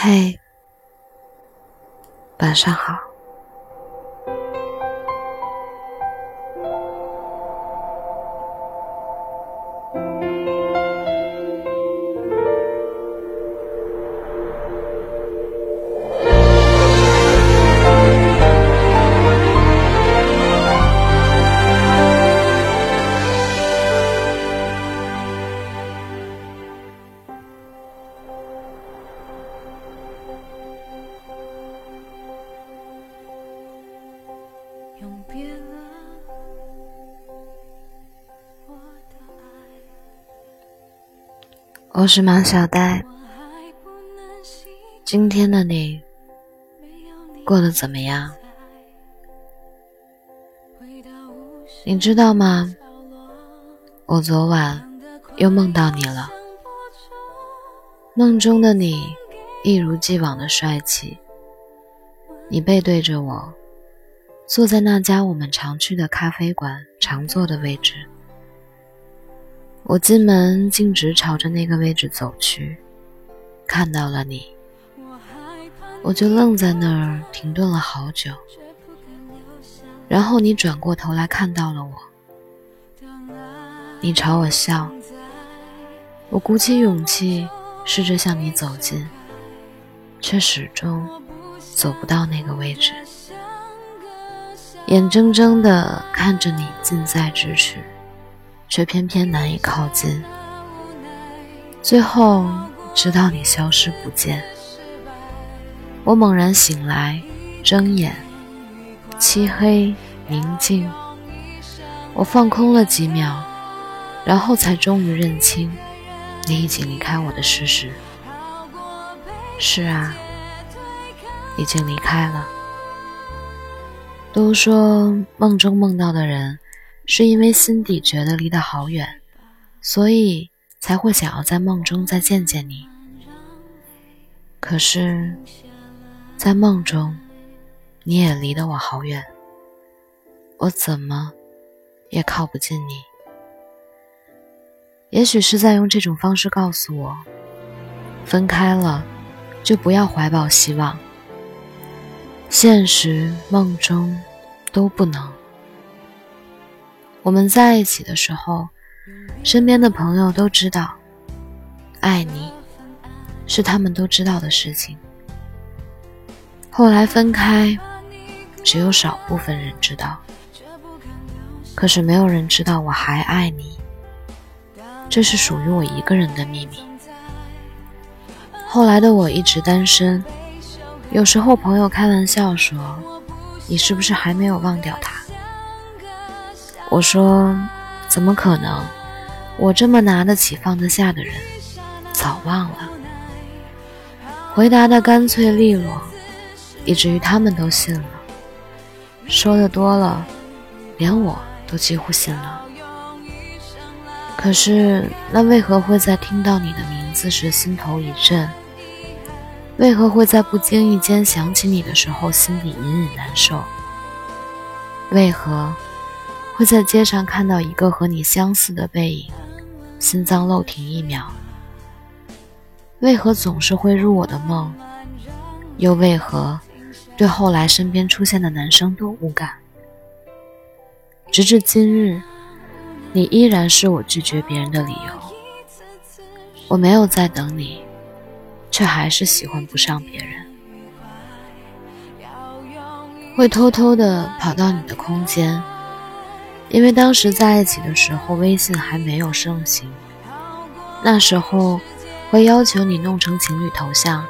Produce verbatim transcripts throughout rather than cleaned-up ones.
嘿，晚上好。永别了我的爱，我是马小呆。今天的你过得怎么样？你知道吗，我昨晚又梦到你了。梦中的你一如既往的帅气，你背对着我坐在那家我们常去的咖啡馆常坐的位置，我进门径直朝着那个位置走去，看到了你，我就愣在那儿停顿了好久，然后你转过头来看到了我，你朝我笑，我鼓起勇气试着向你走近，却始终走不到那个位置。眼睁睁地看着你近在咫尺，却偏偏难以靠近，最后直到你消失不见。我猛然醒来，睁眼，漆黑宁静，我放空了几秒，然后才终于认清你已经离开我的事实。是啊，已经离开了。都说梦中梦到的人是因为心底觉得离得好远，所以才会想要在梦中再见见你。可是在梦中你也离得我好远，我怎么也靠不近你。也许是在用这种方式告诉我，分开了就不要怀抱希望，现实梦中都不能。我们在一起的时候，身边的朋友都知道，爱你是他们都知道的事情。后来分开，只有少部分人知道，可是没有人知道我还爱你，这是属于我一个人的秘密。后来的我一直单身，有时候朋友开玩笑说，你是不是还没有忘掉他？我说，怎么可能，我这么拿得起放得下的人早忘了。回答的干脆利落，以至于他们都信了，说的多了连我都几乎信了。可是那为何会在听到你的名字时心头一震？为何会在不经意间想起你的时候心里隐隐难受？为何会在街上看到一个和你相似的背影，心脏漏停一秒？为何总是会入我的梦？又为何对后来身边出现的男生都无感？直至今日，你依然是我拒绝别人的理由。我没有在等你，却还是喜欢不上别人，会偷偷地跑到你的空间，因为当时在一起的时候微信还没有盛行，那时候会要求你弄成情侣头像，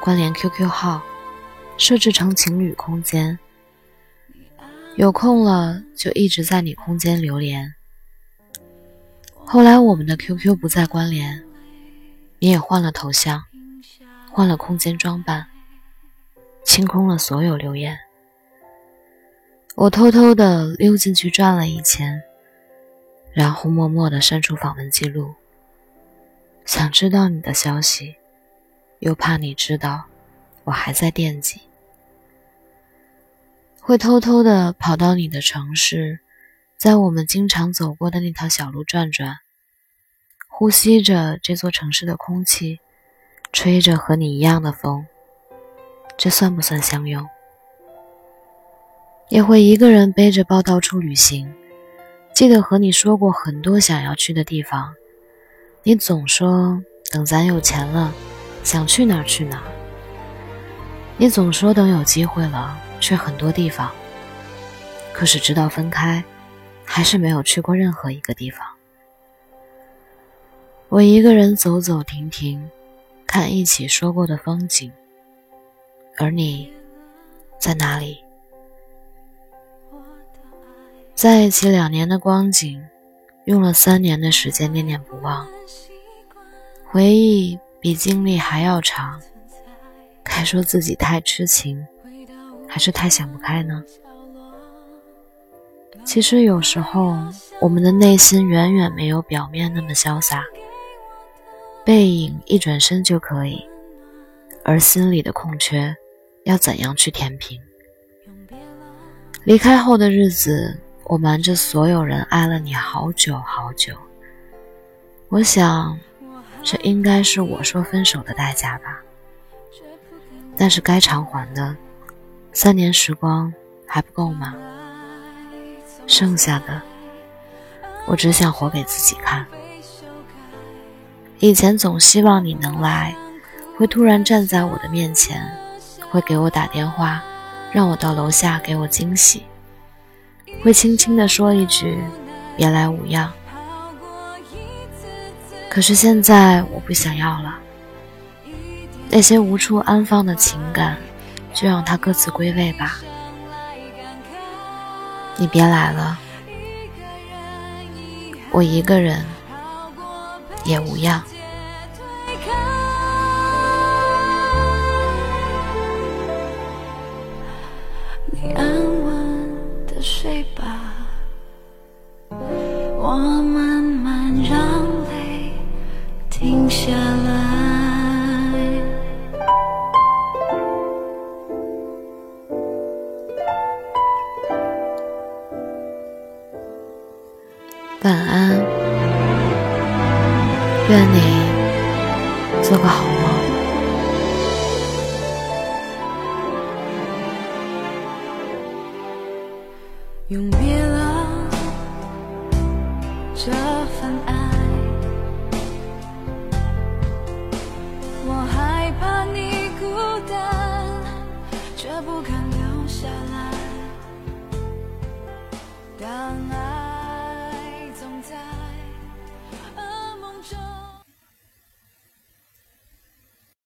关联 Q Q 号，设置成情侣空间，有空了就一直在你空间留言。后来我们的 Q Q 不再关联，你也换了头像，换了空间装扮，清空了所有留言。我偷偷地溜进去转了一圈，然后默默地删除访问记录。想知道你的消息，又怕你知道我还在惦记。会偷偷地跑到你的城市，在我们经常走过的那条小路转转，呼吸着这座城市的空气，吹着和你一样的风，这算不算相拥？也会一个人背着包到处旅行，记得和你说过很多想要去的地方，你总说等咱有钱了，想去哪儿去哪儿。你总说等有机会了，去很多地方，可是直到分开，还是没有去过任何一个地方。我一个人走走停停，看一起说过的风景，而你在哪里？在一起两年的光景，用了三年的时间念念不忘。回忆比经历还要长，该说自己太痴情，还是太想不开呢？其实有时候，我们的内心远远没有表面那么潇洒，背影一转身就可以，而心里的空缺，要怎样去填平？离开后的日子，我瞒着所有人爱了你好久好久。我想，这应该是我说分手的代价吧。但是该偿还的，三年时光还不够吗？剩下的，我只想活给自己看。以前总希望你能来，会突然站在我的面前，会给我打电话，让我到楼下给我惊喜，会轻轻地说一句别来无恙。可是现在我不想要了，那些无处安放的情感，就让它各自归位吧。你别来了，我一个人也无恙。你安稳地睡吧，我慢慢让泪停下来。晚安，愿你做个好梦。永别了这份爱，我害怕你孤单，却不敢留下来。当爱